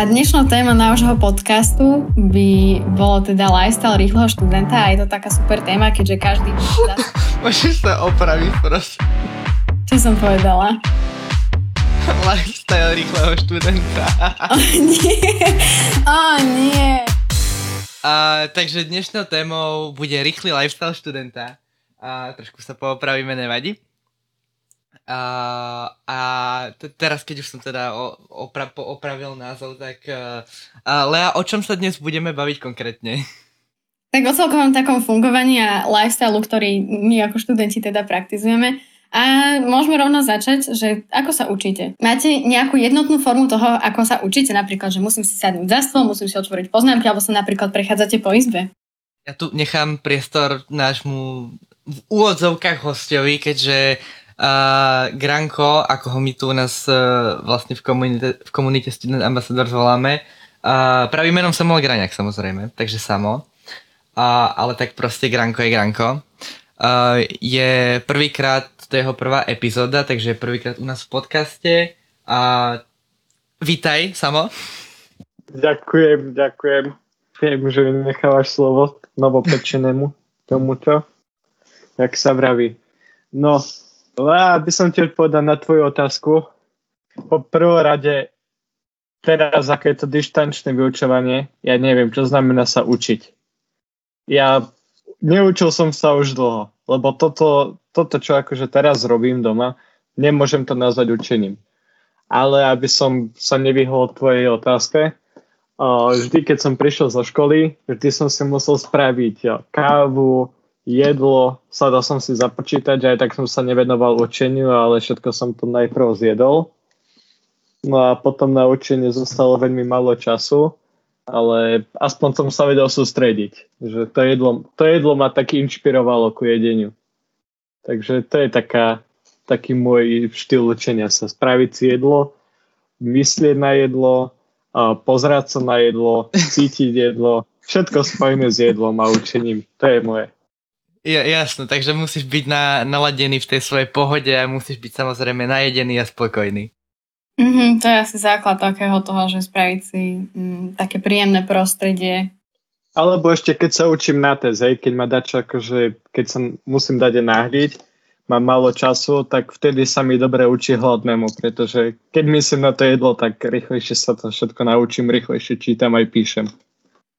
A dnešná téma nášho podcastu by bolo teda lifestyle rýchleho študenta a je to taká super téma, keďže každý... Môžeš sa opraviť, prosím. Čo som povedala? Lifestyle rýchleho študenta. O nie. Takže dnešnou témou bude rýchly lifestyle študenta. Trošku sa poopravíme, nevadí. Teraz, keď už som teda opravil názov, tak Lea, o čom sa dnes budeme baviť konkrétne? Tak o celkovom takom fungovaní a lifestyle, ktorý my ako študenti teda praktizujeme. A môžeme rovno začať, že ako sa učíte. Máte nejakú jednotnú formu toho, ako sa učíte? Napríklad, že musím si sadnúť za stôl, musím si otvoriť poznámky, alebo sa napríklad prechádzate po izbe. Ja tu nechám priestor nášmu v úvodzovkách hostovi, keďže Granko, ako ho my tu u nás vlastne v komunite Student Ambassadors voláme, pravým menom Samuel Graňák samozrejme, takže Samo, ale tak proste Granko je Granko. Je prvýkrát, to je jeho prvá epizóda, takže prvýkrát u nás v podcaste. Vítaj, Samo. Ďakujem. Viem, že nechávaš slovo novopečenému tomuto, jak sa vraví. No, aby som ti odpovedal na tvoju otázku. Po prvom rade, teraz aké je to dištančné vyučovanie, ja neviem, čo znamená sa učiť. Neučil som sa už dlho, lebo toto, čo akože teraz robím doma, nemôžem to nazvať učením. Ale aby som sa nevyhol tvojej otázke, vždy, keď som prišiel zo školy, vždy som si musel spraviť kávu, jedlo, sadal som si započítať, aj tak som sa nevenoval učeniu, ale všetko som to najprv zjedol. No a potom na učenie zostalo veľmi málo času, ale aspoň som sa vedel sústrediť. Že to jedlo ma tak inšpirovalo ku jedeniu. Takže to je taký môj štýl učenia sa. Spraviť si jedlo, myslieť na jedlo, pozerať sa na jedlo, cítiť jedlo. Všetko spojíme s jedlom a učením. To je moje. Jasno, takže musíš byť naladený v tej svojej pohode a musíš byť samozrejme najedený a spokojný. To je asi základ takého toho, že spraviť si také príjemné prostredie. Alebo ešte keď sa učím na téz, keď ma dačo, akože keď sa musím dať nahriť, mám málo času, tak vtedy sa mi dobre učí hladnému, pretože keď myslím na to jedlo, tak rýchlejšie sa to všetko naučím, rýchlejšie čítam aj píšem.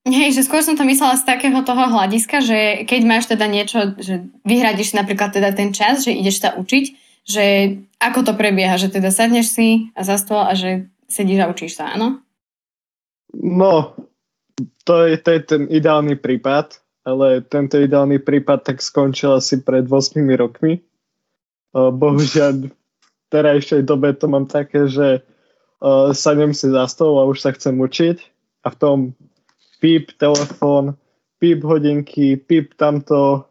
Hej, že skôr som to myslela z takého toho hľadiska, že keď máš teda niečo, že vyhradiš si napríklad teda ten čas, že ideš sa učiť, že ako to prebieha, že teda sadneš si a za stôl a že sedíš a učíš sa, áno? No, to je ten ideálny prípad, ale tento ideálny prípad tak skončil asi pred 8 rokmi. Bohužiaľ, v terajšej dobe to mám také, že sadnem si za stôl a už sa chcem učiť a v tom píp telefón, píp hodinky, píp tamto.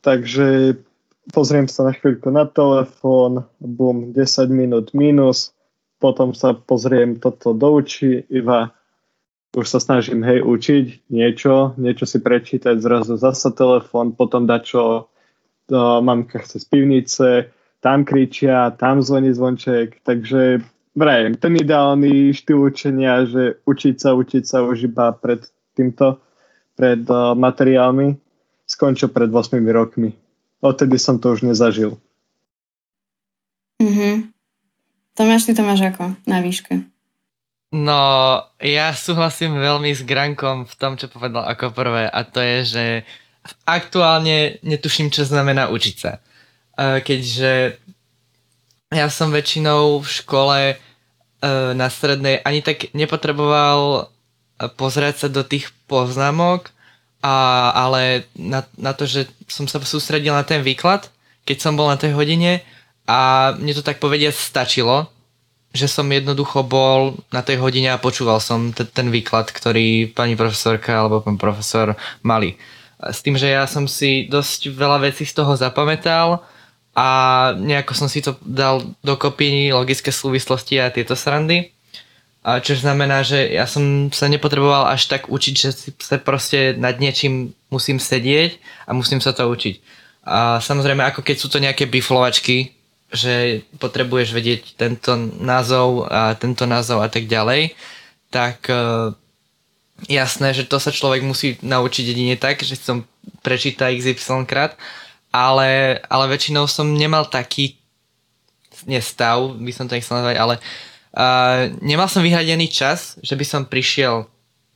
Takže pozriem sa na chvíľku na telefón, bum, 10 minút minus, potom sa pozriem toto do uči, iba už sa snažím učiť niečo si prečítať, zrazu zasa telefón, potom dačo, mamka chce z pivnice, tam kričia, tam zvoní zvonček, takže... Vrajem, ten ideálny štýl učenia, že učiť sa už iba pred týmto, pred materiálmi, skončil pred 8 rokmi. Odtedy som to už nezažil. To máš ako na výške? No, ja súhlasím veľmi s Grankom v tom, čo povedal ako prvé, a to je, že aktuálne netuším, čo znamená učiť sa. Keďže ja som väčšinou v škole na strednej ani tak nepotreboval pozerať sa do tých poznámok, ale na to, že som sa sústredil na ten výklad, keď som bol na tej hodine a mne to tak povediať stačilo, že som jednoducho bol na tej hodine a počúval som ten výklad, ktorý pani profesorka alebo pán profesor mali. S tým, že ja som si dosť veľa vecí z toho zapamätal a nejako som si to dal dokopy, logické súvislosti a tieto srandy. Čo znamená, že ja som sa nepotreboval až tak učiť, že si sa proste nad niečím musím sedieť a musím sa to učiť. A samozrejme, ako keď sú to nejaké biflovačky, že potrebuješ vedieť tento názov a tak ďalej, tak jasné, že to sa človek musí naučiť jedine tak, že som prečíta XY krát, ale väčšinou som nemal taký stav, by som to nechcel nazvať, ale nemal som vyhradený čas, že by som prišiel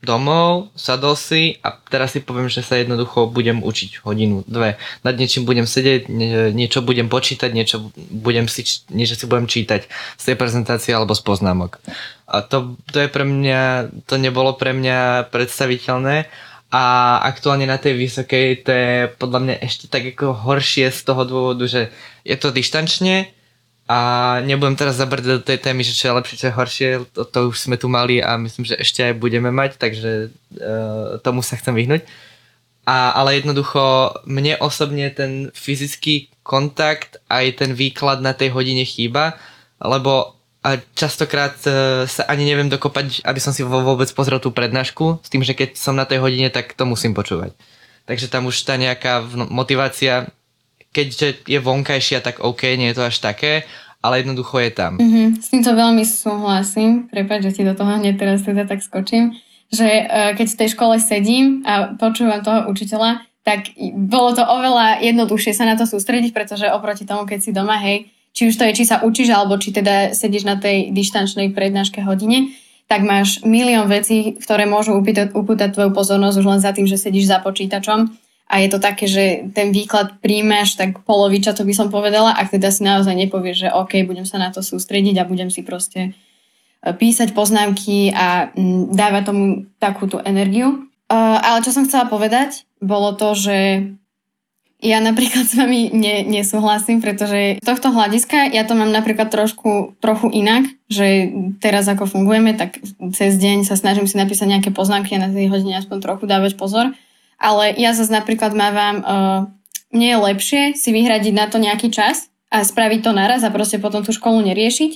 domov, sadol si a teraz si poviem, že sa jednoducho budem učiť hodinu, dve. Nad niečím budem sedieť, niečo budem počítať, niečo si budem čítať z tej prezentácie alebo z poznámok. A to nebolo pre mňa predstaviteľné a aktuálne na tej vysokej to je podľa mňa ešte tak ako horšie z toho dôvodu, že je to dištančne a nebudem teraz zabrdať do tej témy, že čo je lepšie, čo je horšie, to už sme tu mali a myslím, že ešte aj budeme mať, takže tomu sa chcem vyhnúť. Ale jednoducho mne osobne ten fyzický kontakt aj ten výklad na tej hodine chýba, lebo častokrát sa ani neviem dokopať, aby som si vôbec pozrel tú prednášku, s tým, že keď som na tej hodine, tak to musím počúvať. Takže tam už tá nejaká motivácia, keďže je vonkajšia, tak OK, nie je to až také, ale jednoducho je tam. S týmto veľmi súhlasím, prepáč, že ti do toho hneď teraz teda tak skočím, že keď v tej škole sedím a počúvam toho učiteľa, tak bolo to oveľa jednoduchšie sa na to sústrediť, pretože oproti tomu, keď si doma, hej, či už to je, či sa učíš, alebo či teda sedíš na tej dištančnej prednáške hodine, tak máš milión vecí, ktoré môžu upútať tvoju pozornosť už len za tým, že sedíš za počítačom. A je to také, že ten výklad príjmaš tak poloviča, to by som povedala, ak teda si naozaj nepovieš, že OK, budem sa na to sústrediť a budem si proste písať poznámky a dávať tomu takú tú energiu. Ale čo som chcela povedať, bolo to, že ja napríklad s vami nesúhlasím, pretože z tohto hľadiska ja to mám napríklad trochu inak, že teraz ako fungujeme, tak cez deň sa snažím si napísať nejaké poznámky a na tej hodine aspoň trochu dávať pozor. Ale ja zase napríklad mávam, mne je lepšie si vyhradiť na to nejaký čas a spraviť to naraz a proste potom tú školu neriešiť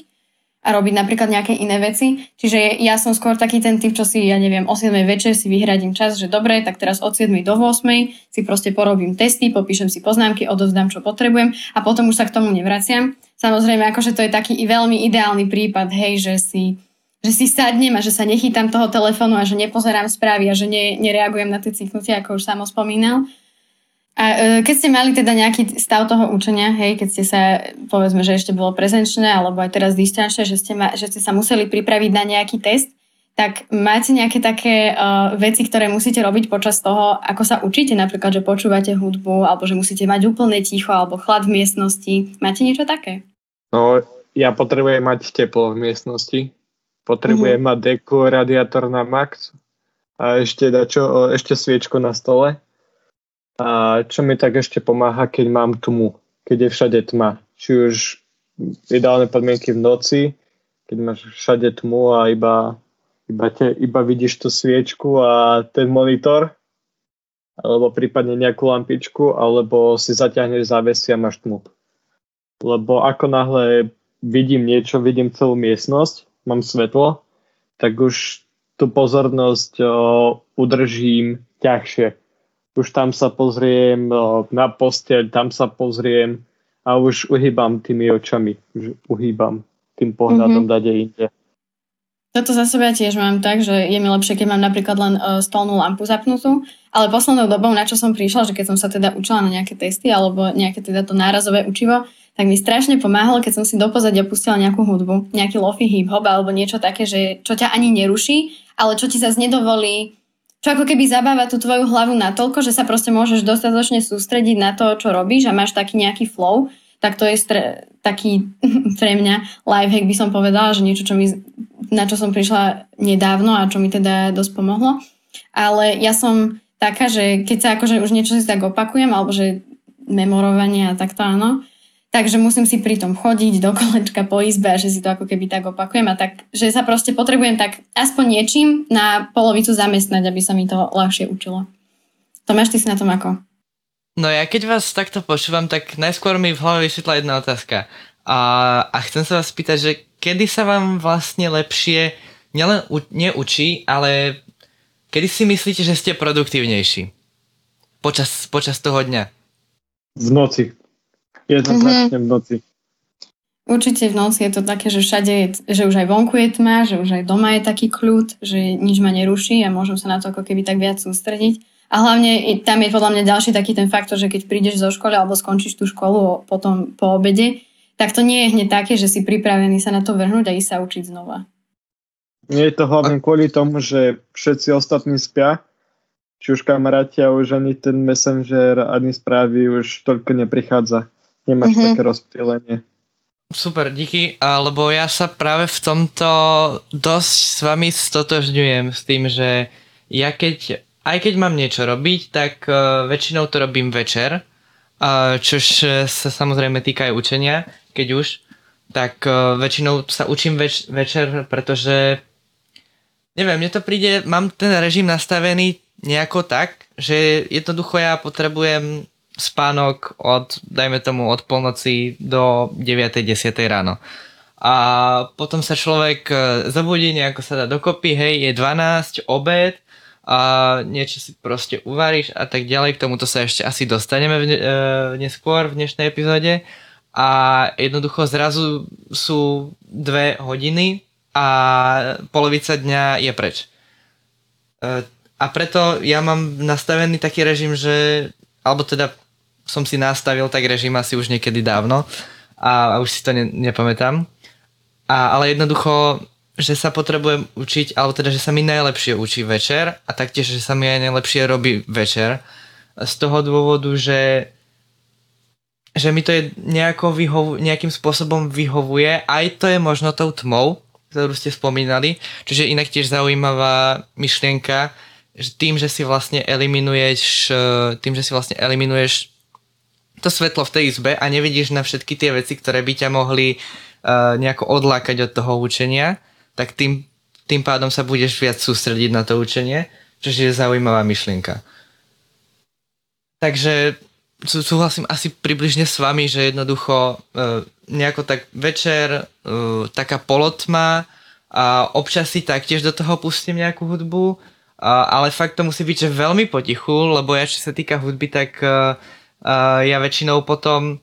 a robiť napríklad nejaké iné veci. Čiže ja som skôr taký ten typ, čo si, ja neviem, o 7 večer si vyhradím čas, že dobre, tak teraz od 7 do 8 si proste porobím testy, popíšem si poznámky, odovzdám, čo potrebujem a potom už sa k tomu nevraciam. Samozrejme, akože to je taký veľmi ideálny prípad, hej, že si sadnem a že sa nechytám toho telefónu a že nepozerám správy a že nereagujem na tie ciknutia, ako už Samo spomínal. A keď ste mali teda nejaký stav toho učenia, hej, keď ste sa, povedzme, že ešte bolo prezenčné alebo aj teraz distančné, že ste sa museli pripraviť na nejaký test, tak máte nejaké také veci, ktoré musíte robiť počas toho, ako sa učíte, napríklad, že počúvate hudbu alebo že musíte mať úplne ticho alebo chlad v miestnosti. Máte niečo také? No, ja potrebujem mať teplo v miestnosti. Potrebujem mať deku, radiátor na max a ešte sviečku na stole. A čo mi tak ešte pomáha, keď mám tmu, keď je všade tma. Či už ideálne podmienky v noci, keď máš všade tmu a iba vidíš tú sviečku a ten monitor, alebo prípadne nejakú lampičku, alebo si zaťahneš závesy a máš tmu. Lebo ako náhle vidím celú miestnosť, mám svetlo, tak už tú pozornosť udržím ťažšie. Už tam sa pozriem na posteľ, tam sa pozriem a už uhýbam tými očami, už uhýbam tým pohľadom dade inde. Toto za seba tiež mám tak, že je mi lepšie, keď mám napríklad len stolnú lampu zapnutú, ale poslednou dobou, na čo som prišla, že keď som sa teda učila na nejaké testy alebo nejaké teda to nárazové učivo, tak mi strašne pomáhalo, keď som si do pozadia pustila nejakú hudbu, nejaký lofi hip-hop alebo niečo také, že čo ťa ani neruší, ale čo ti zase nedovolí, čo ako keby zabáva tú tvoju hlavu natoľko, že sa proste môžeš dostatočne sústrediť na to, čo robíš a máš taký nejaký flow, tak to je taký pre mňa lifehack, by som povedala, že niečo, na čo som prišla nedávno a čo mi teda dosť pomohlo. Ale ja som taká, že keď sa akože už niečo si tak opakujem, alebo že memorovanie a takto, áno, takže musím si pri tom chodiť do kolečka po izbe a že si to ako keby tak opakujem a tak, že sa proste potrebujem tak aspoň niečím na polovicu zamestnať, aby sa mi to ľahšie učilo. Tomáš, ty si na tom ako? No ja keď vás takto počúvam, tak najskôr mi v hlave vyšla jedna otázka. A chcem sa vás spýtať, že kedy sa vám vlastne lepšie nielen neučí, ale kedy si myslíte, že ste produktívnejší? Počas toho dňa? V noci. Jednoznačne v noci. Určite v noci je to také, že všade je, že už aj vonku je tma, že už aj doma je taký kľud, že nič ma neruší a môžem sa na to ako keby tak viac sústrediť. A hlavne tam je podľa mňa ďalší taký ten faktor, že keď prídeš zo školy alebo skončíš tú školu potom po obede, tak to nie je hneď také, že si pripravený sa na to vrhnúť a ísť sa učiť znova. Nie je to hlavne kvôli tomu, že všetci ostatní spia, či už kamarátia, už ani ten messenger, ani správy už toľko neprichádza. Nemáš také rozptýlenie. Super, díky, lebo ja sa práve v tomto dosť s vami stotožňujem s tým, že ja aj keď mám niečo robiť, tak väčšinou to robím večer, čož sa samozrejme týka aj učenia, keď už, tak väčšinou sa učím večer, pretože neviem, mne to príde, mám ten režim nastavený nejako tak, že jednoducho ja potrebujem spánok dajme tomu od polnoci do 9.10 ráno. A potom sa človek zabudí, nejako sa dá dokopy, hej, je 12, obed a niečo si proste uvaríš a tak ďalej. K tomuto sa ešte asi dostaneme neskôr v dnešnej epizóde. A jednoducho zrazu sú 2 hodiny a polovica dňa je preč. A preto ja mám nastavený taký režim, že alebo teda som si nastavil tak režim asi už niekedy dávno a už si to nepamätám. Ale jednoducho, že sa potrebujem učiť, alebo teda, že sa mi najlepšie učí večer a taktiež, že sa mi aj najlepšie robí večer. Z toho dôvodu, že mi to je nejakým spôsobom vyhovuje. Aj to je možno tou tmou, ktorú ste spomínali. Čiže inak tiež zaujímavá myšlienka, tým, že si vlastne eliminuješ to svetlo v tej izbe a nevidíš na všetky tie veci, ktoré by ťa mohli nejako odlákať od toho učenia, tak tým pádom sa budeš viac sústrediť na to učenie, čo je zaujímavá myšlienka. Takže súhlasím asi približne s vami, že jednoducho nejako tak večer, taká polotma a občas si taktiež do toho pustím nejakú hudbu, ale fakt to musí byť, že veľmi potichu, lebo ja, čo sa týka hudby, tak ja väčšinou potom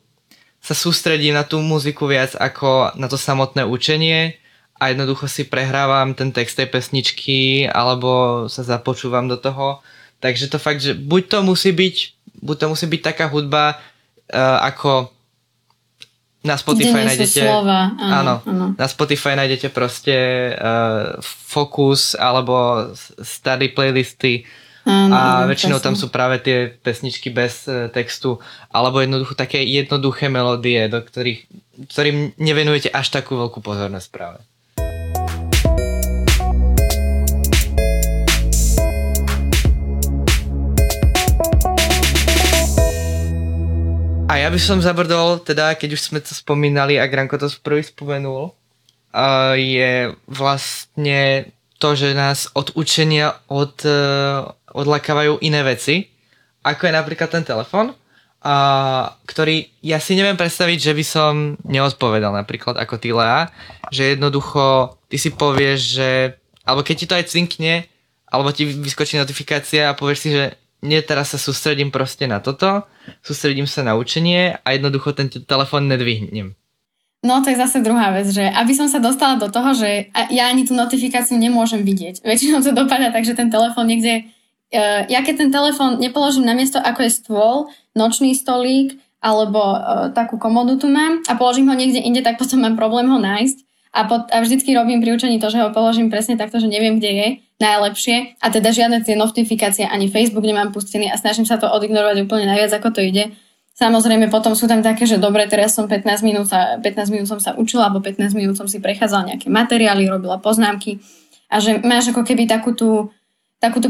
sa sústredím na tú muziku viac ako na to samotné učenie a jednoducho si prehrávam ten text tej pesničky alebo sa započúvam do toho. Takže to fakt, že buď to musí byť taká hudba, ako na Spotify nájdete slova. Áno. Na Spotify nájdete proste Focus alebo staré playlisty. Áno, a väčšinou tam sú práve tie pesničky bez textu alebo jednoducho také jednoduché melódie, do ktorým nevenujete až takú veľkú pozornosť práve. A ja by som zabrdol, teda keď už sme to spomínali a Granko to prvý spomenul, je vlastne to, že nás od učenia odlakávajú iné veci, ako je napríklad ten telefon, ktorý ja si neviem predstaviť, že by som neodpovedal napríklad ako ty, Lea, že jednoducho ty si povieš, že alebo keď ti to aj cinkne, alebo ti vyskočí notifikácia a povieš si, že nie, teraz sa sústredím proste na toto, sústredím sa na učenie a jednoducho ten telefón nedvihnem. No to je zase druhá vec, že aby som sa dostala do toho, že ja ani tú notifikáciu nemôžem vidieť. Väčšinou to dopadá tak, že ten telefón niekde... Ja keď ten telefón nepoložím na miesto, ako je stôl, nočný stolík alebo takú komodu tu mám a položím ho niekde inde, tak potom mám problém ho nájsť. A vždycky robím pri učení to, že ho položím presne takto, že neviem, kde je najlepšie. A teda žiadne tie notifikácie ani Facebook nemám pustený a snažím sa to odignorovať úplne najviac, ako to ide. Samozrejme, potom sú tam také, že dobre, teraz som 15 minút som sa učila, alebo 15 minút som si prechádzala nejaké materiály, robila poznámky. A že máš ako keby takú tú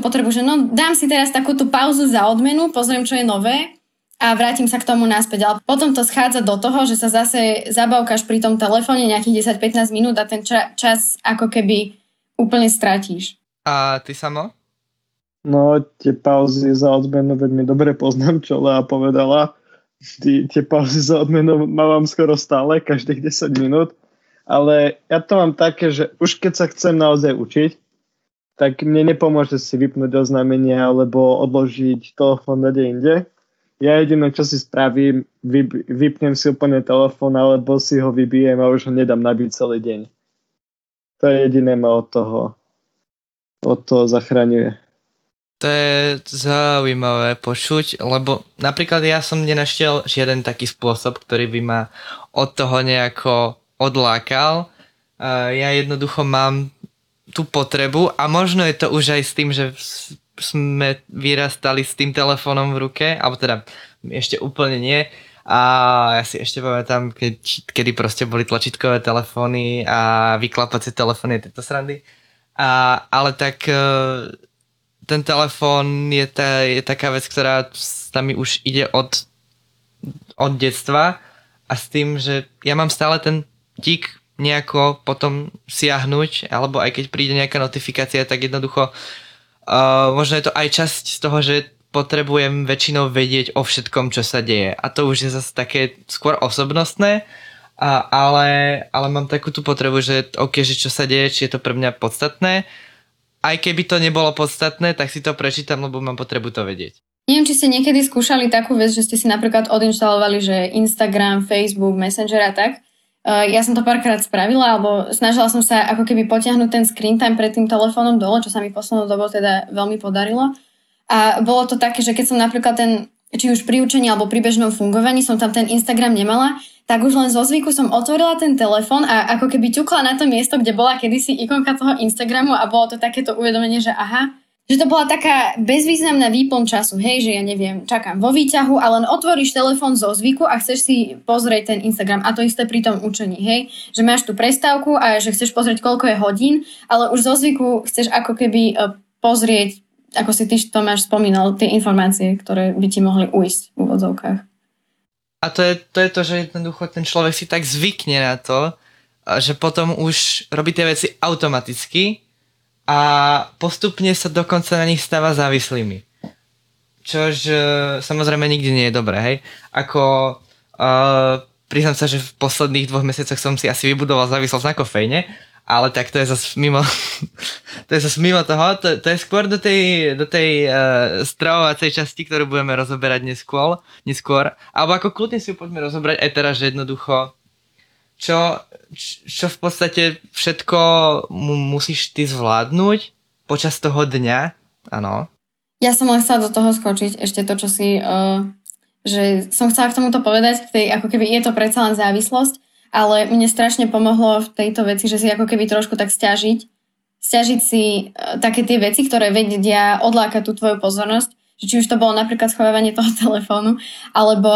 potrebu, že no dám si teraz takú tú pauzu za odmenu, pozriem, čo je nové. A vrátim sa k tomu naspäť. Ale potom to schádza do toho, že sa zase zabavkáš pri tom telefóne nejakých 10-15 minút a ten čas ako keby úplne stratíš. A ty samo? No, tie pauzy za odmenu veľmi dobre poznám, čo Lea povedala. Tie pauzy za odmenu mám skoro stále, každých 10 minút. Ale ja to mám také, že už keď sa chcem naozaj učiť, tak mne nepomôže si vypnúť oznámenia alebo odložiť telefón na inde. Ja jediné, čo si spravím, vypnem si úplne telefón alebo si ho vybijem a už ho nedám nabiť celý deň. To je jediné ma od toho zachraňuje. To je zaujímavé počuť, lebo napríklad ja som nenašiel žiaden taký spôsob, ktorý by ma od toho nejako odlákal. Ja jednoducho mám tú potrebu a možno je to už aj s tým, že sme vyrastali s tým telefónom v ruke, alebo teda ešte úplne nie. A ja si ešte pamätám, kedy proste boli tlačítkové telefóny a vyklapacie telefóny a tieto srandy. Ale tak ten telefón je taká vec, ktorá tam mi už ide od detstva a s tým, že ja mám stále ten tík nejako potom siahnuť, alebo aj keď príde nejaká notifikácia, tak jednoducho možno je to aj časť z toho, že potrebujem väčšinou vedieť o všetkom, čo sa deje. A to už je zase také skôr osobnostné, ale mám takú tú potrebu, že že čo sa deje, či je to pre mňa podstatné. Aj keby to nebolo podstatné, tak si to prečítam, lebo mám potrebu to vedieť. Neviem, či ste niekedy skúšali takú vec, že ste si napríklad odinštalovali, že Instagram, Facebook, Messenger a tak. Ja som to párkrát spravila, alebo snažila som sa ako keby potiahnuť ten screen time pred tým telefónom dole, čo sa mi poslednou dobou teda veľmi podarilo. A bolo to také, že keď som napríklad či už pri učení alebo pri bežnom fungovaní som tam ten Instagram nemala, tak už len zo zvyku som otvorila ten telefón a ako keby ťukla na to miesto, kde bola kedysi ikonka toho Instagramu a bolo to takéto uvedomenie, že aha, že to bola taká bezvýznamná výplň času, hej, že ja neviem, čakám vo výťahu a len otvoríš telefón zo zvyku a chceš si pozrieť ten Instagram a to isté pri tom učení, hej, že máš tú prestávku a že chceš pozrieť, koľko je hodín, ale už zo zvyku chceš ako keby pozrieť, ako si ty Tomáš spomínal, tie informácie, ktoré by ti mohli ujsť v úvodzovkách. A to je to, že jednoducho ten človek si tak zvykne na to, že potom už robí tie veci automaticky a postupne sa dokonca na nich stáva závislými. Čož samozrejme nikdy nie je dobré, hej. Ako priznám sa, že v posledných 2 mesiacoch som si asi vybudoval závislosť na kofeíne, ale tak to je zase mimo toho, to je skôr do tej stravovacej časti, ktorú budeme rozoberať neskôr. Alebo ako kľudne si ju poďme rozobrať aj teraz, že jednoducho čo v podstate všetko musíš ty zvládnuť počas toho dňa, áno. Ja som len chcela do toho skočiť ešte to, čo si, že som chcela k tomuto povedať, ako keby je to predsa len závislosť, ale mne strašne pomohlo v tejto veci, že si ako keby trošku tak stiažiť si také tie veci, ktoré vedia odlákať tú tvoju pozornosť, či už to bolo napríklad schovávanie toho telefónu, alebo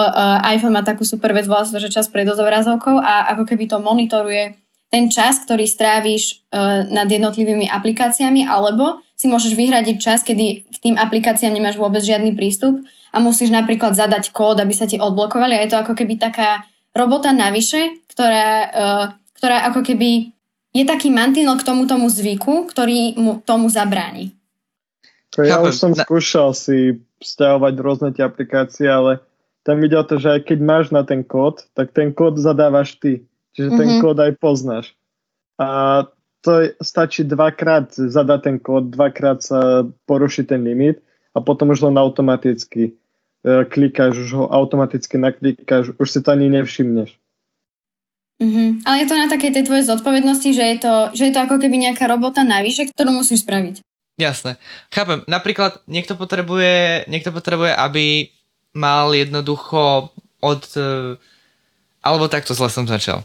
iPhone má takú super vec, volá sa to, že čas pred obrazovkou a ako keby to monitoruje ten čas, ktorý stráviš nad jednotlivými aplikáciami, alebo si môžeš vyhradiť čas, kedy k tým aplikáciám nemáš vôbec žiadny prístup a musíš napríklad zadať kód, aby sa ti odblokovali a je to ako keby taká robota navyše, ktorá ako keby je taký mantinel k tomu zvyku, ktorý mu tomu zabráni. Ja už som skúšal si vzťahovať rôzne tie aplikácie, ale tam videl to, že aj keď máš na ten kód, tak ten kód zadávaš ty. Čiže ten kód aj poznáš. A to stačí 2-krát zadať ten kód, 2-krát sa poruší ten limit a potom už len automaticky klikáš, už ho automaticky naklikáš, už si to ani nevšimneš. Ale je to na takej tej tvojej zodpovednosti, že je to ako keby nejaká robota navyše, ktorú musíš spraviť. Jasné. Chápem. Napríklad niekto potrebuje, aby mal jednoducho alebo takto zle som začal.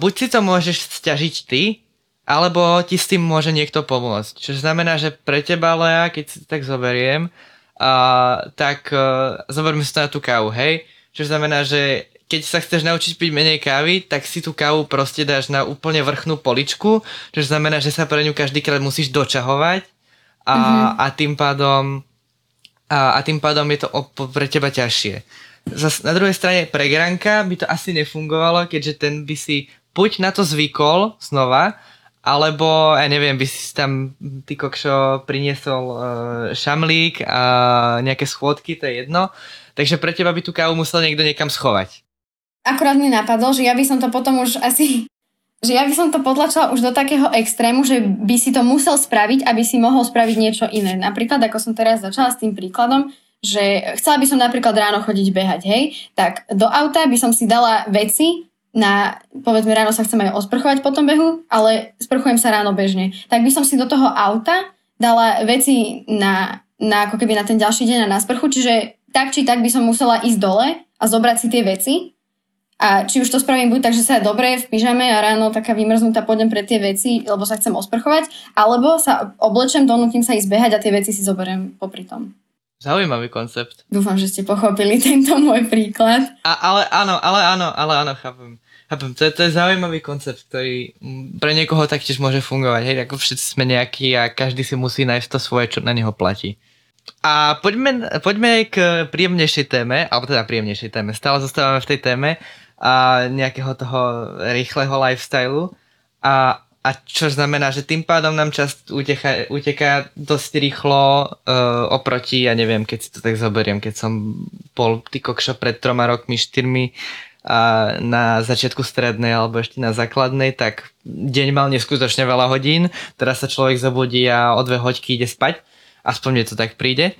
Buď si to môžeš sťažiť ty, alebo ti s tým môže niekto pomôcť. Čo znamená, že pre teba, Lea, keď si tak zoberiem, tak zoberme si to na tú kávu, hej? Čo znamená, že keď sa chceš naučiť piť menej kávy, tak si tú kávu proste dáš na úplne vrchnú poličku, čo znamená, že sa pre ňu každýkrát musíš dočahovať a tým pádom je to pre teba ťažšie. Zas, na druhej strane pre Granka by to asi nefungovalo, keďže ten by si buď na to zvykol znova, alebo, ja neviem, by si tam ty kokšo priniesol šamlík a nejaké schôdky, to je jedno. Takže pre teba by tú kávu musel niekto niekam schovať. Akurát mi napadlo, že ja by som to potom už asi... Že ja by som to potlačila už do takého extrému, že by si to musel spraviť, aby si mohol spraviť niečo iné. Napríklad, ako som teraz začala s tým príkladom, že chcela by som napríklad ráno chodiť behať, hej, tak do auta by som si dala veci na, povedzme, ráno sa chcem aj osprchovať po tom behu, ale sprchujem sa ráno bežne. Tak by som si do toho auta dala veci na ako keby na ten ďalší deň a na sprchu, čiže tak či tak by som musela ísť dole a zobrať si tie veci. A či už to spravím buď tak, že sa dobre v pyžame a ráno taká vymrznutá pôjdem pre tie veci, lebo sa chcem osprchovať, alebo sa oblečem, donútim sa ísť behať a tie veci si zoberiem popri tom. Zaujímavý koncept. Dúfam, že ste pochopili tento môj príklad. Ale áno, chápem. To je zaujímavý koncept, ktorý pre niekoho taktiež môže fungovať. Hej, ako všetci sme nejakí a každý si musí nájsť to svoje, čo na neho platí. A poďme k príjemnejšej téme, alebo teda príjemnejšej téme. Stále zostávame v tej téme a nejakého toho rýchleho lifestylu a čo znamená, že tým pádom nám čas uteká dosť rýchlo oproti, ja neviem, keď si to tak zoberiem, keď som bol kokšo pred 3 rokmi, 4 na začiatku strednej alebo ešte na základnej, tak deň mal neskutočne veľa hodín, teraz sa človek zobudí a o 2 hodky ide spať, aspoň mne to tak príde.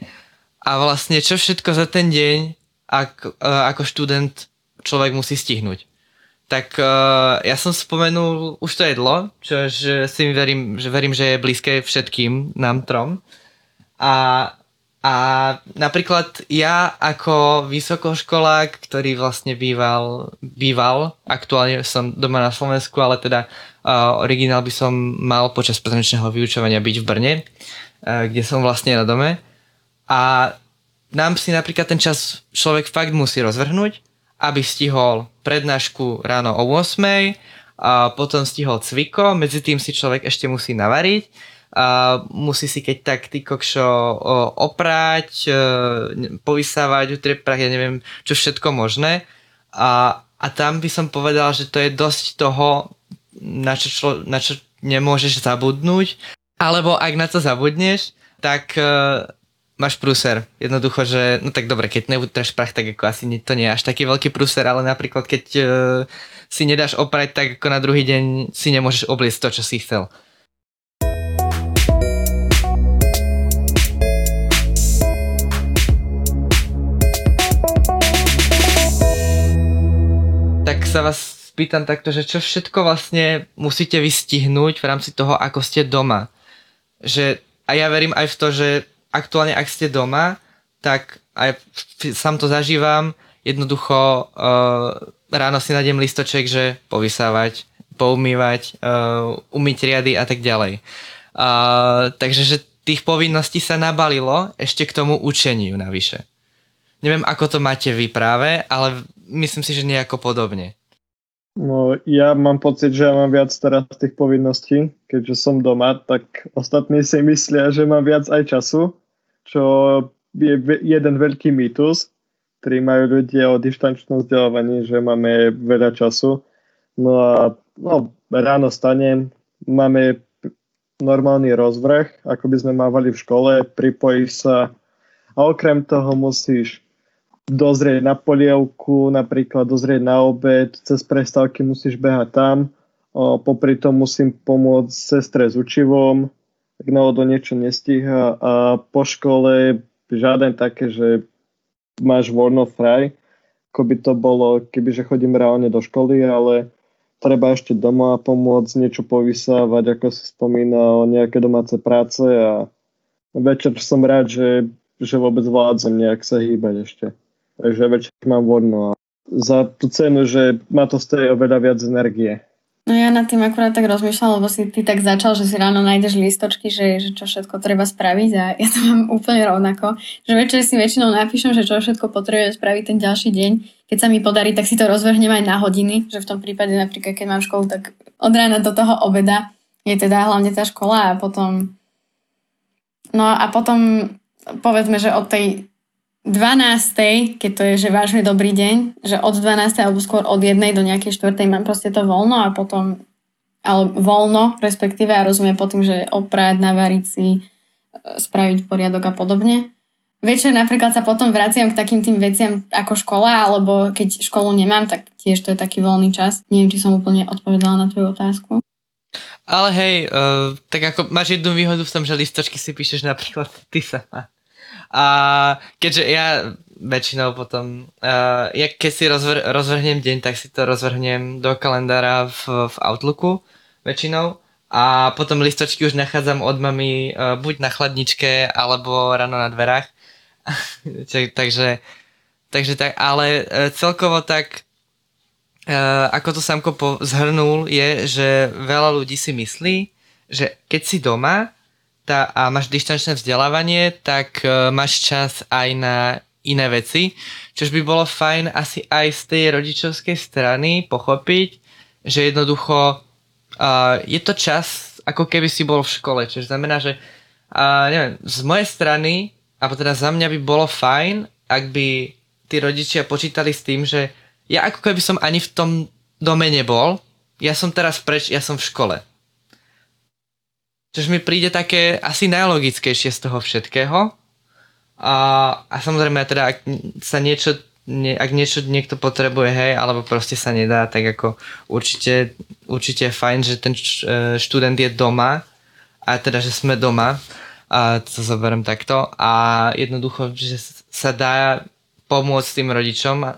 A vlastne čo všetko za ten deň ako študent človek musí stihnúť. Tak ja som spomenul už to jedlo, čo si verím, že je blízke všetkým nám trom. A napríklad ja ako vysokoškolák, ktorý vlastne býval, aktuálne som doma na Slovensku, ale teda originál by som mal počas prezenčného vyučovania byť v Brne, kde som vlastne na dome. A nám si napríklad ten čas človek fakt musí rozvrhnúť, aby stihol prednášku ráno o 8:00, a potom stihol cviko, medzi tým si človek ešte musí navariť, a musí si keď tak ty kokšo oprať, povysávať, utrieprať, ja neviem, čo všetko možné. A tam by som povedal, že to je dosť toho, na čo nemôžeš zabudnúť, alebo ak na to zabudneš, tak... Máš prúser. Jednoducho, že no tak dobre, keď neutraš prach, tak ako asi to nie je až taký veľký prúser, ale napríklad keď si nedáš oprať, tak ako na druhý deň si nemôžeš obliecť to, čo si chcel. Tak sa vás spýtam takto, že čo všetko vlastne musíte vystihnúť v rámci toho, ako ste doma. Že, a ja verím aj v to, že aktuálne, ak ste doma, tak aj sám to zažívam. Jednoducho ráno si nájdem listoček, že povysávať, poumývať, umyť riady a tak ďalej. Takže že tých povinností sa nabalilo ešte k tomu učeniu navyše. Neviem, ako to máte vy práve, ale myslím si, že nejako podobne. No, ja mám pocit, že ja mám viac teraz tých povinností, keďže som doma, tak ostatní si myslia, že mám viac aj času, čo je jeden veľký mýtus, ktorý majú ľudia o distančnom vzdelávaní, že máme veľa času. No a ráno stanem, máme normálny rozvrh, ako by sme mávali v škole, pripojíš sa a okrem toho musíš dozrieť na polievku, napríklad dozrieť na obed, cez prestávky musíš behať tam, popri tom musím pomôcť sestre s učivom, tak náhodou niečo nestíha a po škole žiaden také, že máš voľno fraj, ako by to bolo, kebyže chodím reálne do školy, ale treba ešte doma pomôcť, niečo povysávať, ako si spomínal, nejaké domáce práce a večer som rád, že vôbec vládzem nejak sa hýbať ešte. Takže večer mám voľno a za tú cenu, že má to stojí oveľa viac energie. No ja nad tým akurát tak rozmýšľam, lebo si ty tak začal, že si ráno nájdeš lístočky, že čo všetko treba spraviť a ja to mám úplne rovnako. Že večer si väčšinou napíšem, že čo všetko potrebujem spraviť ten ďalší deň. Keď sa mi podarí, tak si to rozvrhnem aj na hodiny, že v tom prípade napríklad, keď mám školu, tak od rána do toho obeda je teda hlavne tá škola a potom... No a potom povedzme, že od tej 12, keď to je, že vážne dobrý deň, že od 12 alebo skôr od 1 do nejakej 4 mám proste to voľno a potom, ale voľno respektíve a rozumiem potom, že oprať, navariť si, spraviť poriadok a podobne. Večer napríklad sa potom vraciam k takým tým veciam ako škola, alebo keď školu nemám, tak tiež to je taký voľný čas. Neviem, či som úplne odpovedala na tvoju otázku. Ale hej, tak ako máš jednu výhodu v tom, že listočky si píšeš napríklad ty sama. A keďže ja väčšinou potom, ja keď si rozvrhnem deň, tak si to rozvrhnem do kalendára v Outlooku väčšinou. A potom listočky už nachádzam od mami buď na chladničke, alebo ráno na dverách. takže tak, ale celkovo tak, ako to Samko zhrnul, je, že veľa ľudí si myslí, že keď si doma a máš distančné vzdelávanie, tak máš čas aj na iné veci, čož by bolo fajn asi aj z tej rodičovskej strany pochopiť, že jednoducho je to čas, ako keby si bol v škole, čož znamená, že neviem, z mojej strany, alebo teda za mňa by bolo fajn, ak by tí rodičia počítali s tým, že ja ako keby som ani v tom dome nebol, ja som teraz preč, ja som v škole. Čož mi príde také asi najlogickejšie z toho všetkého. A samozrejme teda, ak sa niečo niekto potrebuje, hej, alebo proste sa nedá, tak ako určite je fajn, že ten študent je doma, a teda, že sme doma, a to zoberiem takto, a jednoducho, že sa dá pomôcť tým rodičom,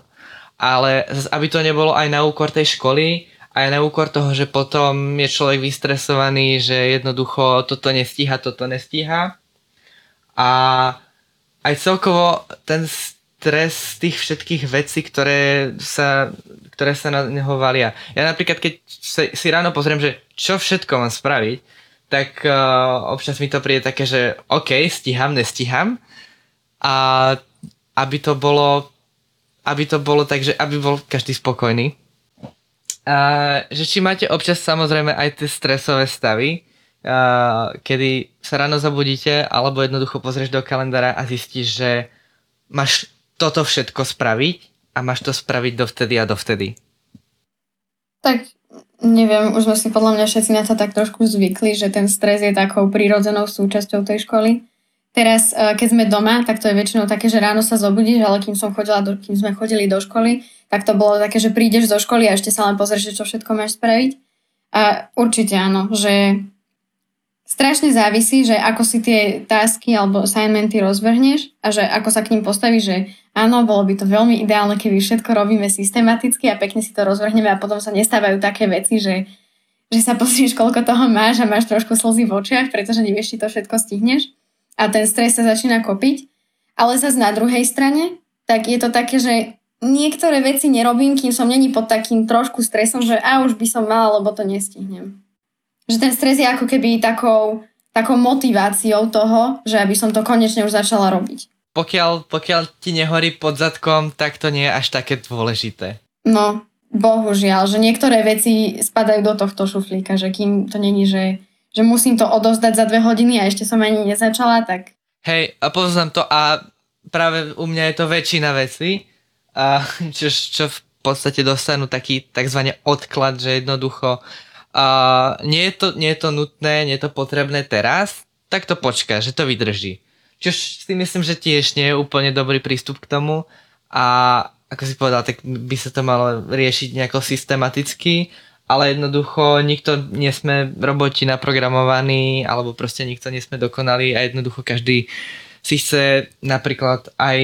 ale aby to nebolo aj na úkor tej školy, aj na úkor toho, že potom je človek vystresovaný, že jednoducho toto nestíha. A aj celkovo ten stres tých všetkých vecí, ktoré sa na neho valia. Ja napríklad, keď si ráno pozriem, že čo všetko mám spraviť, tak občas mi to príde také, že OK, stíham, nestíham. A aby to bolo tak, že aby bol každý spokojný. Že či máte občas samozrejme aj tie stresové stavy, kedy sa ráno zabudíte, alebo jednoducho pozrieš do kalendára a zistíš, že máš toto všetko spraviť a máš to spraviť dovtedy a dovtedy. Tak neviem, už sme si podľa mňa všetci na to tak trošku zvykli, že ten stres je takou prirodzenou súčasťou tej školy. Teraz, keď sme doma, tak to je väčšinou také, že ráno sa zobudíš, ale kým sme chodili do školy, tak to bolo také, že prídeš zo školy a ešte sa len pozrieš, čo všetko máš spraviť. A určite áno, že strašne závisí, že ako si tie tasky alebo assignmenty rozvrhneš a že ako sa k ním postavíš, že áno, bolo by to veľmi ideálne, keby všetko robíme systematicky a pekne si to rozvrhneme a potom sa nestávajú také veci, že sa pozrieš, koľko toho máš a máš trošku slzy v očiach, pretože nevieš, či to všetko stihneš. A ten stres sa začína kopiť. Ale zase na druhej strane, tak je to také, že niektoré veci nerobím, kým som není pod takým trošku stresom, že už by som mala, lebo to nestihnem. Že ten stres je ako keby takou motiváciou toho, že aby som to konečne už začala robiť. Pokiaľ ti nehorí pod zadkom, tak to nie je až také dôležité. No, bohužiaľ, že niektoré veci spadajú do tohto šuflíka, že kým to není, že musím to odovzdať za 2 hodiny a ešte som ani nezačala, tak... Hej, a poznám to a práve u mňa je to väčšina vecí, čo v podstate dostanú taký takzvaný odklad, že jednoducho nie je to nutné, nie je to potrebné teraz, tak to počká, že to vydrží. Čo si myslím, že tiež nie je úplne dobrý prístup k tomu a ako si povedal, tak by sa to malo riešiť nejako systematicky, ale jednoducho nikto nesme roboti naprogramovaní alebo proste nikto nesme dokonalí a jednoducho každý si chce napríklad aj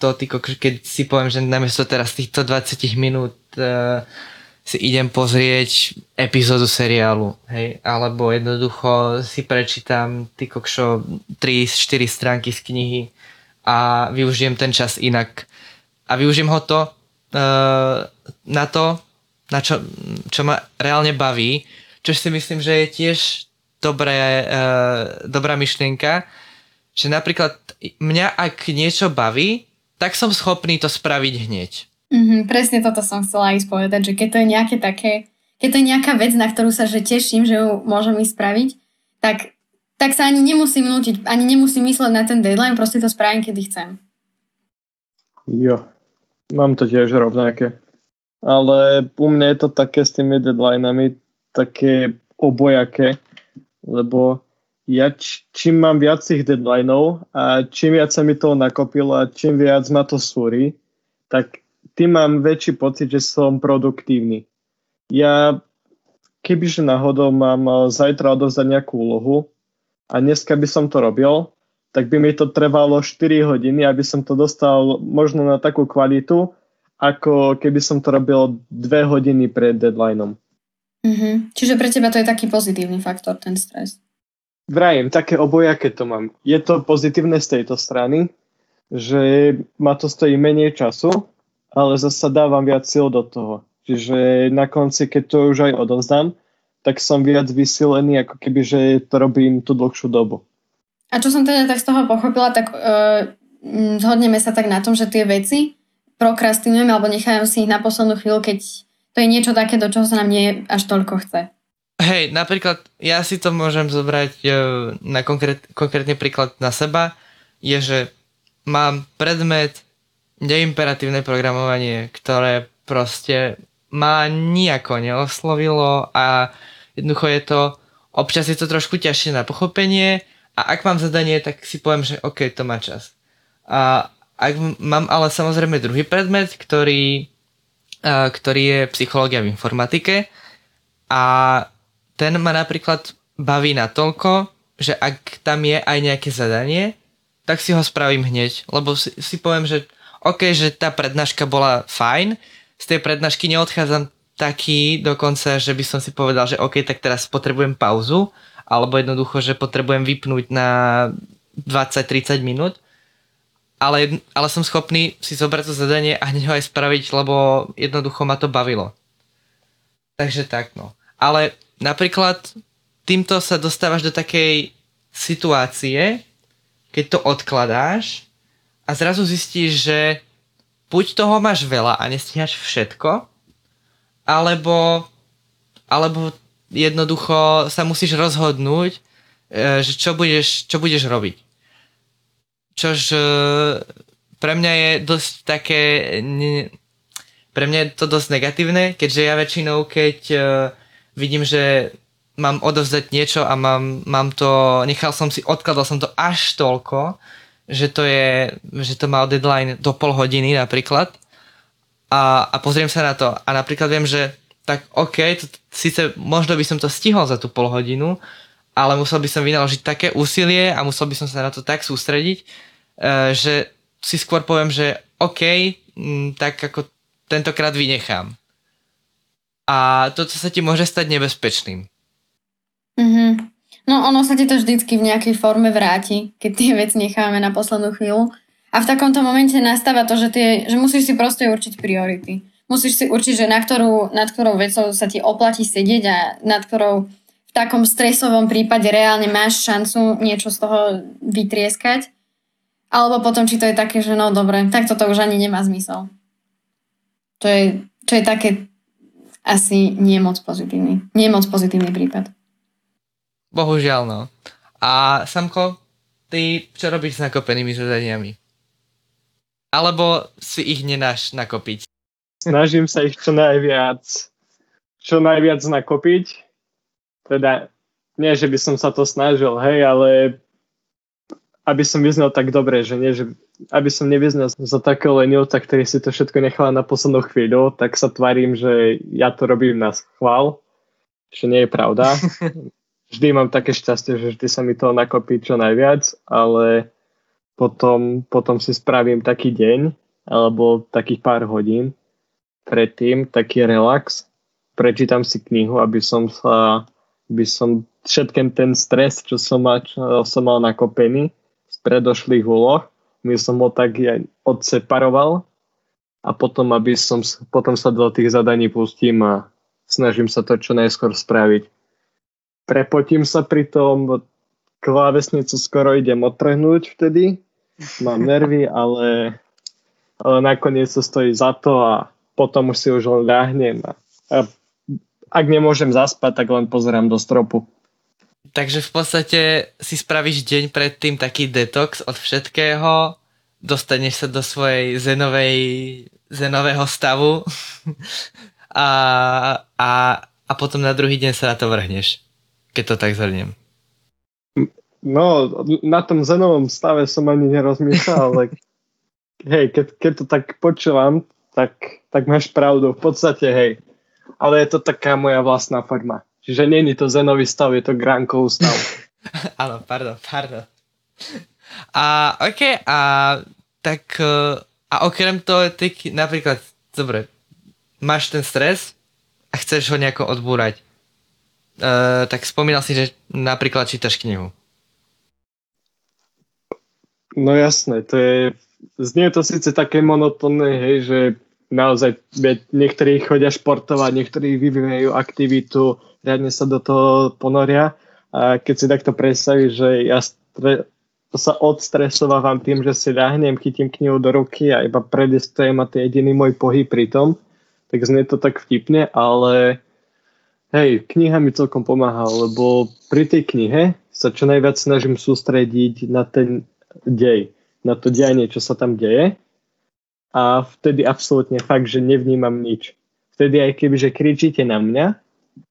to, keď si poviem, že namiesto teraz týchto 20 minút si idem pozrieť epizódu seriálu, hej, alebo jednoducho si prečítam 3-4 stránky z knihy a využijem ten čas inak a využijem ho to na to, na čo ma reálne baví, čo si myslím, že je tiež dobrá myšlienka, že napríklad mňa ak niečo baví, tak som schopný to spraviť hneď. Presne toto som chcela ísť povedať, že keď to je nejaká vec, na ktorú sa že teším, že ju môžem ísť spraviť, tak sa ani nemusím nútiť, ani nemusím mysleť na ten deadline, proste to spravím, kedy chcem. Jo, mám to tiež rovnaké. Ale u mňa je to také s tými deadlinami také obojaké, lebo ja čím mám viac tých deadlinov a čím viac sa mi toho nakopilo a čím viac ma to súri, tak tým mám väčší pocit, že som produktívny. Ja kebyže náhodou mám zajtra odovzdať nejakú úlohu a dneska by som to robil, tak by mi to trvalo 4 hodiny, aby som to dostal možno na takú kvalitu, ako keby som to robil 2 hodiny pred deadlineom. Mm-hmm. Čiže pre teba to je taký pozitívny faktor, ten stres. Vrajím, také obojaké to mám. Je to pozitívne z tejto strany, že ma to stojí menej času, ale zasa dávam viac síl do toho. Čiže na konci, keď to už aj odovzdám, tak som viac vysilený, ako keby, že to robím tú dlhšiu dobu. A čo som teda tak z toho pochopila, tak zhodneme sa tak na tom, že tie veci prokrastinujem alebo nechajem si ich na poslednú chvíľu, keď to je niečo také, do čoho sa nám nie až toľko chce. Hej, napríklad, ja si to môžem zobrať na konkrétny príklad na seba, je, že mám predmet neimperatívne programovanie, ktoré proste ma nijako neoslovilo a jednoducho je to, občas je to trošku ťažšie na pochopenie a ak mám zadanie, tak si poviem, že OK, to má čas. A ak mám ale samozrejme druhý predmet, ktorý je psychológia v informatike a ten ma napríklad baví natoľko, že ak tam je aj nejaké zadanie, tak si ho spravím hneď, lebo si poviem, že OK, že tá prednáška bola fajn, z tej prednášky neodchádzam taký dokonca, že by som si povedal, že OK, tak teraz potrebujem pauzu, alebo jednoducho, že potrebujem vypnúť na 20-30 minút, ale som schopný si zobrať to zadanie a hneď ho aj spraviť, lebo jednoducho ma to bavilo. Takže tak, no. Ale napríklad týmto sa dostávaš do takej situácie, keď to odkladáš a zrazu zistíš, že buď toho máš veľa a nestíhaš všetko, alebo jednoducho sa musíš rozhodnúť, že čo budeš robiť. Čož pre mňa je dosť také... Pre mňa je to dosť negatívne, keďže ja väčšinou, keď vidím, že mám odovzdať niečo a mám to... Odkladal som to až toľko, že to má deadline do pol hodiny napríklad a pozriem sa na to a napríklad viem, že tak OK, to, síce možno by som to stihol za tú pol hodinu, ale musel by som vynaložiť také úsilie a musel by som sa na to tak sústrediť, že si skôr poviem, že OK, tak ako tentokrát vynechám. A toto sa ti môže stať nebezpečným. Mhm. No ono sa ti to vždycky v nejakej forme vráti, keď tie veci necháme na poslednú chvíľu. A v takomto momente nastáva to, že musíš si proste určiť priority. Musíš si určiť, že nad ktorou vecou sa ti oplatí sedieť a nad ktorou v takom stresovom prípade reálne máš šancu niečo z toho vytrieskať. Alebo potom, či to je také, že no dobre, tak toto už ani nemá zmysel. Čo je také asi nie moc pozitívny prípad. Bohužiaľ, no. A Samko, ty čo robíš s nakopenými zadaniami? Alebo si ich nenáš nakopiť? Snažím sa ich čo najviac nakopiť. Teda, nie, že by som sa to snažil, hej, ale aby som vyznal tak dobre, aby som nevyznal za takého leniota, ktorý si to všetko nechal na poslednú chvíľu, tak sa tvarím, že ja to robím na schvál, čo nie je pravda. Vždy mám také šťastie, že vždy sa mi to nakopí čo najviac, ale potom si spravím taký deň alebo takých pár hodín predtým, taký relax. Prečítam si knihu, aby som všetkým ten stres, čo som mal nakopený z predošlých úloh, my som ho tak odseparoval a potom sa do tých zadaní pustím a snažím sa to čo najskôr spraviť. Prepotím sa pri tom, klávesnicu skoro idem odtrhnúť vtedy, mám nervy, ale nakoniec to stojí za to a potom už si už len ľahnem. A ak nemôžem zaspať, tak len pozerám do stropu. Takže v podstate si spravíš deň predtým taký detox od všetkého, dostaneš sa do svojej zenového stavu a potom na druhý deň sa na to vrhneš. Keď to tak zhrniem. No, na tom zenovom stave som ani nerozmýšľal, ale hej, keď to tak počúvam, tak máš pravdu. V podstate, hej. Ale je to taká moja vlastná forma. Čiže nie je to zenový stav, je to Grankov stav. Áno, pardon. A okej, a tak a okrem toho ty napríklad, dobre, máš ten stres a chceš ho nejako odbúrať. Tak spomínal si, že napríklad čítaš knihu. No jasné, to je, znie to síce také monotónne, hej, že naozaj niektorí chodia športovať, niektorí vyvíjajú aktivitu, riadne sa do toho ponoria a keď si takto predstavíš, že ja sa odstresovávam tým, že si ľahnem, chytím knihu do ruky a iba predestajem a to je jediný môj pohyb pri tom, tak znie to tak vtipne, ale hej, kniha mi celkom pomáha, lebo pri tej knihe sa čo najviac snažím sústrediť na ten dej, na to dianie, čo sa tam deje a vtedy absolútne fakt, že nevnímam nič. Vtedy aj kebyže kričíte na mňa,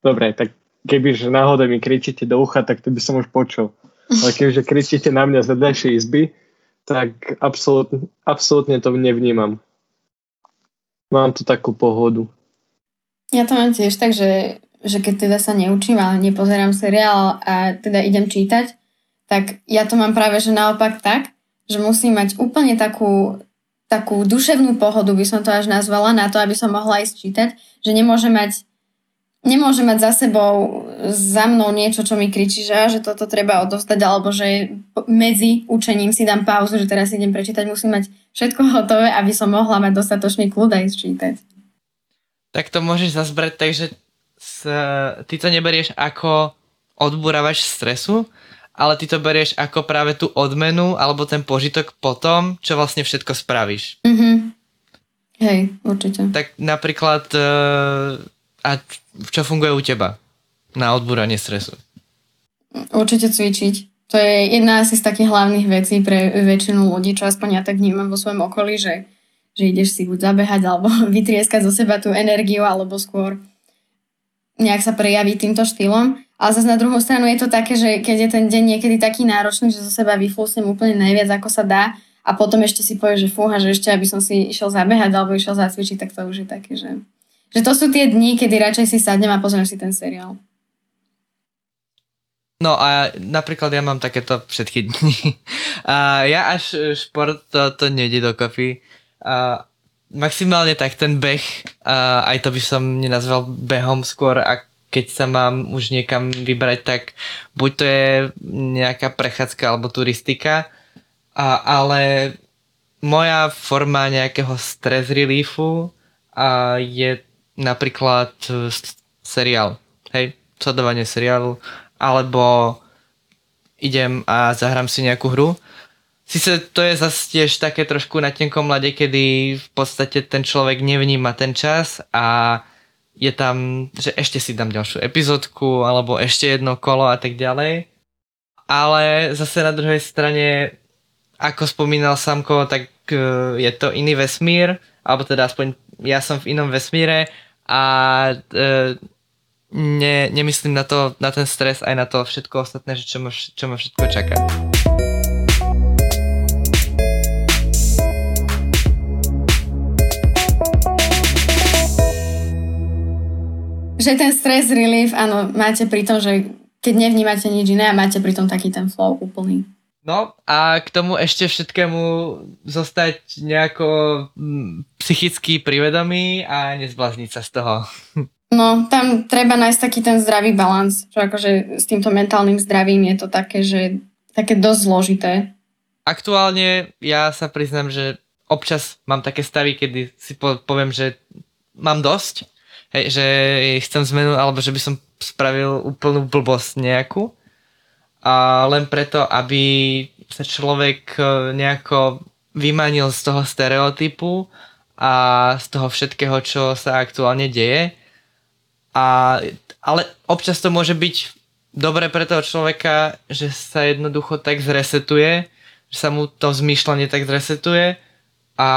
dobre, tak kebyže náhodou mi kričíte do ucha, tak to by som už počul. Ale kebyže kričíte na mňa z vedľajšej izby, tak absolútne to nevnímam. Mám tu takú pohodu. Ja to mám tiež tak, že keď teda sa neučím, ale nepozerám seriál a teda idem čítať, tak ja to mám práve, že naopak tak, že musím mať úplne takú duševnú pohodu, by som to až nazvala, na to, aby som mohla ísť čítať, že nemôže mať za sebou, za mnou niečo, čo mi kričí, že toto treba odovzdať, alebo že medzi učením si dám pauzu, že teraz idem prečítať, musím mať všetko hotové, aby som mohla mať dostatočný kľud a ísť čítať. Tak to môžeš zazbrať, takže ty to neberieš ako odburávač stresu, ale ty to berieš ako práve tú odmenu alebo ten požitok po tom, čo vlastne všetko spravíš. Mm-hmm. Hej, určite. Tak napríklad, a čo funguje u teba na odbúranie stresu? Určite cvičiť. To je jedna asi z takých hlavných vecí pre väčšinu ľudí, čo aspoň ja tak vnímam vo svojom okolí, že ideš si buď zabehať alebo vytrieskať zo seba tú energiu, alebo skôr nejak sa prejaví týmto štýlom. Ale zase na druhú stranu je to také, že keď je ten deň niekedy taký náročný, že zo seba vyflusnem úplne najviac, ako sa dá a potom ešte si povie, že fúha, že ešte aby som si išiel zabehať alebo išiel zacvičiť, tak to už je také, že to sú tie dni, kedy radšej si sadnem a pozriem si ten seriál. No a napríklad ja mám takéto všetky dni. A ja až šport to nejde dokopy. A maximálne tak ten beh, aj to by som nenazval behom skôr, ak keď sa mám už niekam vybrať, tak buď to je nejaká prechádzka alebo turistika, ale moja forma nejakého stress reliefu je napríklad seriál, hej, sledovanie seriálu, alebo idem a zahrám si nejakú hru. Sice to je zase tiež také trošku na tenkom ľade, kedy v podstate ten človek nevníma ten čas a je tam, že ešte si dám ďalšiu epizódku, alebo ešte jedno kolo a tak ďalej. Ale zase na druhej strane, ako spomínal Samko, tak je to iný vesmír, alebo teda aspoň ja som v inom vesmíre a nemyslím na ten stres aj na to všetko ostatné, čo ma všetko čaká. Že ten stress relief, áno, máte pri tom, že keď nevnímate nič iné a máte pri tom taký ten flow úplný. No a k tomu ešte všetkému zostať nejako psychicky privedomý a nezblázniť sa z toho. No, tam treba nájsť taký ten zdravý balans, čo akože s týmto mentálnym zdravím je to také, že také dosť zložité. Aktuálne ja sa priznám, že občas mám také stavy, kedy si poviem, že mám dosť. Hej, že chcem zmenu, alebo že by som spravil úplnú blbosť nejakú. A len preto, aby sa človek nejako vymanil z toho stereotypu a z toho všetkého, čo sa aktuálne deje. Ale občas to môže byť dobre pre toho človeka, že sa jednoducho tak zresetuje, že sa mu to zmýšľanie tak zresetuje a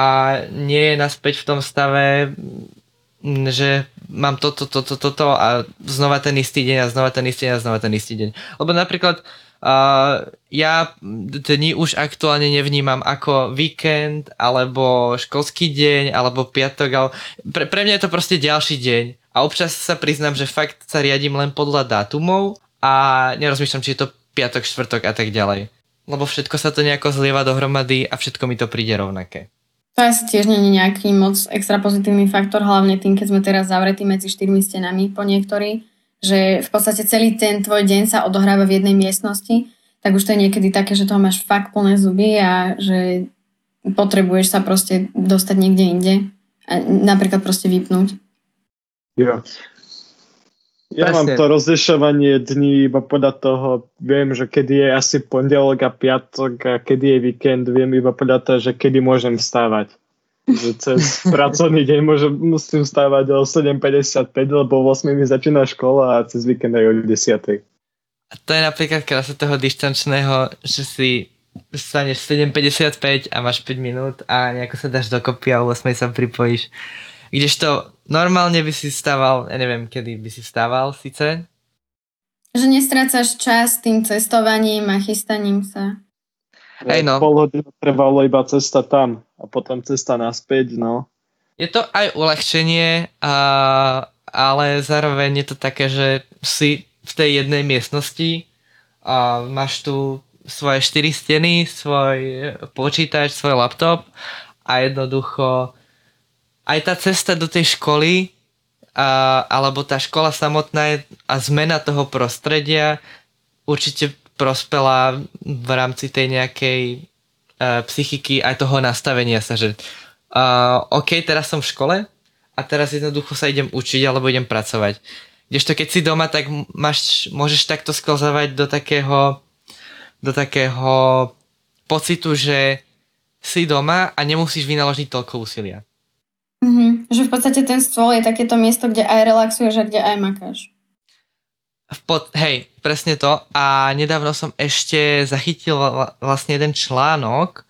nie je naspäť v tom stave, že mám toto a znova ten istý deň a znova ten istý deň a znova ten istý deň. Lebo napríklad ja dni už aktuálne nevnímam ako víkend alebo školský deň alebo piatok. Pre mňa je to proste ďalší deň a občas sa priznám, že fakt sa riadím len podľa dátumov a nerozmýšľam, či je to piatok, štvrtok a tak ďalej. lebo všetko sa to nejako zlieva dohromady a všetko mi to príde rovnaké. To asi tiež nie je nejaký moc extra pozitívny faktor, hlavne tým, keď sme teraz zavretí medzi štyrmi stenami po niektorých, že v podstate celý ten tvoj deň sa odohráva v jednej miestnosti, tak už to je niekedy také, že toho máš fakt plné zuby a že potrebuješ sa proste dostať niekde inde a napríklad proste vypnúť. Ja mám to rozlišovanie dní iba podľa toho, viem, že kedy je asi pondelok a piatok a kedy je víkend, viem iba podľa toho, že kedy môžem vstávať. Že cez pracovný deň musím vstávať o 7:55, lebo o 8:00 mi začína škola a cez víkend aj o 10:00. A to je napríklad krása toho dištančného, že si staneš 7:55 a máš 5 minút a nejako sa dáš dokopy a o 8:00 sa pripojíš. Kdežto normálne by si vstával, ja neviem, kedy by si vstával síce. Že nestrácaš čas tým cestovaním a chystaním sa. Hej no. Pol hodinu trvalo iba cesta tam a potom cesta naspäť, no. Je to aj uľahčenie, ale zároveň je to také, že si v tej jednej miestnosti a máš tu svoje 4 steny, svoj počítač, svoj laptop a jednoducho aj tá cesta do tej školy alebo tá škola samotná a zmena toho prostredia určite prospela v rámci tej nejakej psychiky aj toho nastavenia sa, že OK, teraz som v škole a teraz jednoducho sa idem učiť alebo idem pracovať. Kdežto keď si doma, tak môžeš takto sklzávať do takého pocitu, že si doma a nemusíš vynaložiť toľko úsilia. Mm-hmm. Že v podstate ten stôl je takéto miesto, kde aj relaxuješ a kde aj makáš. Hej, presne to. A nedávno som ešte zachytil vlastne jeden článok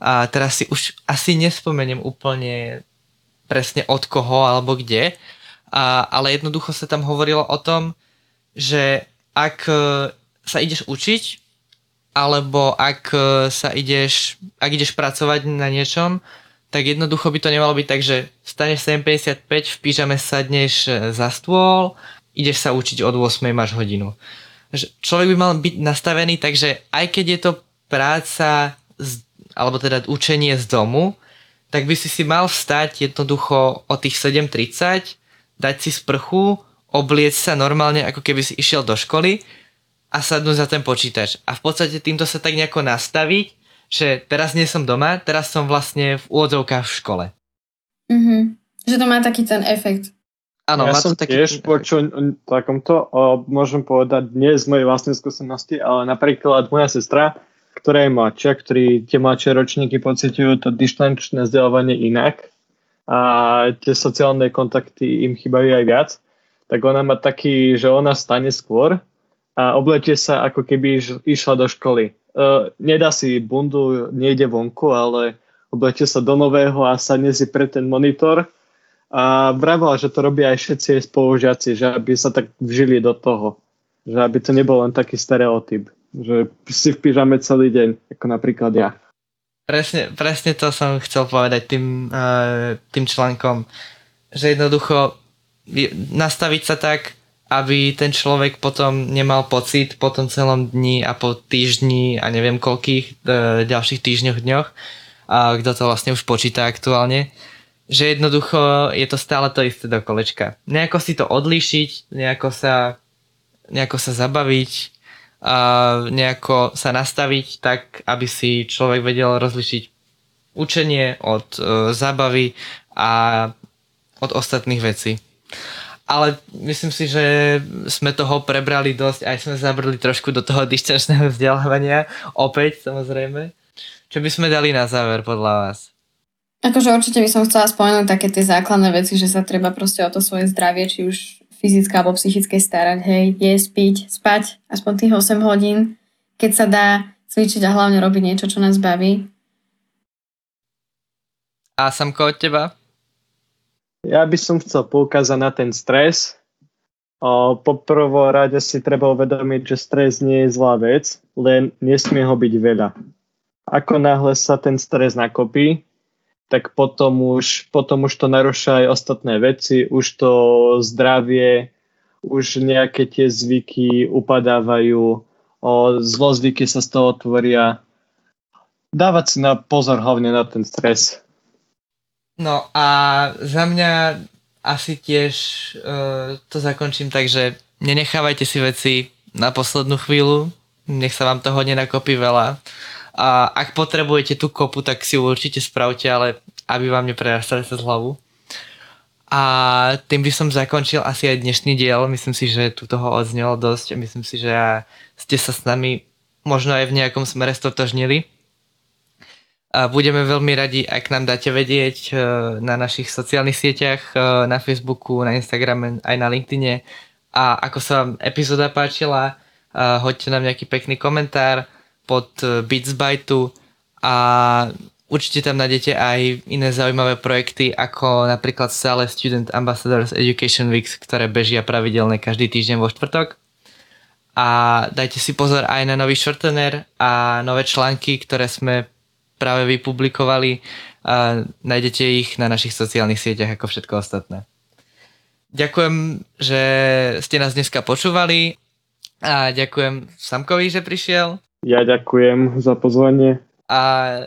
a teraz si už asi nespomeniem úplne presne od koho alebo kde, ale jednoducho sa tam hovorilo o tom, že ak sa ideš učiť alebo ak ideš pracovať na niečom, tak jednoducho by to nemalo byť tak, že vstaneš 7:55, v pyžame sadneš za stôl, ideš sa učiť od 8:00, máš hodinu. Človek by mal byť nastavený, takže aj keď je to práca, alebo teda učenie z domu, tak by si mal vstať jednoducho o tých 7:30, dať si sprchu, obliec sa normálne, ako keby si išiel do školy a sadnúť za ten počítač. A v podstate týmto sa tak nejako nastaviť, že teraz nie som doma, teraz som vlastne v úvodzovkách v škole. Mm-hmm. Že to má taký ten efekt. Áno, ja má to taký tiež počul takomto, môžem povedať nie z mojej vlastnej skúsenosti, ale napríklad moja sestra, ktorá je mladšia, tie mladšie ročníky pociťujú to dištančné vzdelávanie inak a tie sociálne kontakty im chýbajú aj viac, tak ona má taký, že ona stane skôr a oblečie sa ako keby išla do školy. Nedá si bundu, nejde vonku, ale oblečie sa do nového a sadne si pre ten monitor a vravala, že to robia aj všetci spolužiaci, že aby sa tak vžili do toho, že aby to nebol len taký stereotyp, že si v pyžame celý deň, ako napríklad ja. Presne to som chcel povedať tým článkom, že jednoducho nastaviť sa tak, aby ten človek potom nemal pocit po tom celom dni a po týždni a neviem koľkých ďalších týždňoch, dňoch, a kto to vlastne už počíta aktuálne, že jednoducho je to stále to isté do kolečka. Nejako si to odlíšiť, nejako sa zabaviť, a nejako sa nastaviť tak, aby si človek vedel rozlišiť učenie od zábavy a od ostatných vecí. Ale myslím si, že sme toho prebrali dosť, aj sme zabrali trošku do toho dištančného vzdelávania, opäť samozrejme. Čo by sme dali na záver podľa vás? Akože určite by som chcela spomenúť také tie základné veci, že sa treba proste o to svoje zdravie, či už fyzické alebo psychické starať, hej, jesť, piť, spať, aspoň tých 8 hodín, keď sa dá cvičiť a hlavne robiť niečo, čo nás baví. A Samko, od teba? Ja by som chcel poukázať na ten stres. Poprvo rade si treba uvedomiť, že stres nie je zlá vec, len nesmie ho byť veľa. Ako náhle sa ten stres nakopí, tak potom už to narúša aj ostatné veci, už to zdravie, už nejaké tie zvyky upadávajú, zlozvyky sa z toho tvoria. Dávať si na pozor hlavne na ten stres. No a za mňa asi tiež to zakončím tak, že nenechávajte si veci na poslednú chvíľu, nech sa vám toho nenakopí veľa. A ak potrebujete tú kopu, tak si ju určite spravte, ale aby vám neprerastali sa z hlavu. A tým by som zakončil asi aj dnešný diel. Myslím si, že tu toho odznelo dosť a myslím si, že ste sa s nami možno aj v nejakom smere stotožnili. A budeme veľmi radi, ak nám dáte vedieť na našich sociálnych sieťach, na Facebooku, na Instagrame, aj na LinkedIne. A ako sa vám epizóda páčila, hoďte nám nejaký pekný komentár pod Bitsbytu a určite tam nájdete aj iné zaujímavé projekty, ako napríklad stále Student Ambassadors Education Weeks, ktoré bežia pravidelne každý týždeň vo štvrtok. A dajte si pozor aj na nový shortener a nové články, ktoré sme práve vypublikovali a nájdete ich na našich sociálnych sieťach ako všetko ostatné. Ďakujem, že ste nás dneska počúvali a ďakujem Samkovi, že prišiel. Ja ďakujem za pozvanie. A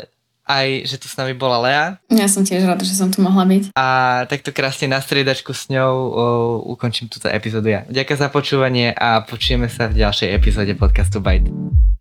aj, že tu s nami bola Lea. Ja som tiež rada, že som tu mohla byť. A takto krásne na striedačku s ňou ukončím túto epizódu ja. Ďakujem za počúvanie a počujeme sa v ďalšej epizóde podcastu Byte.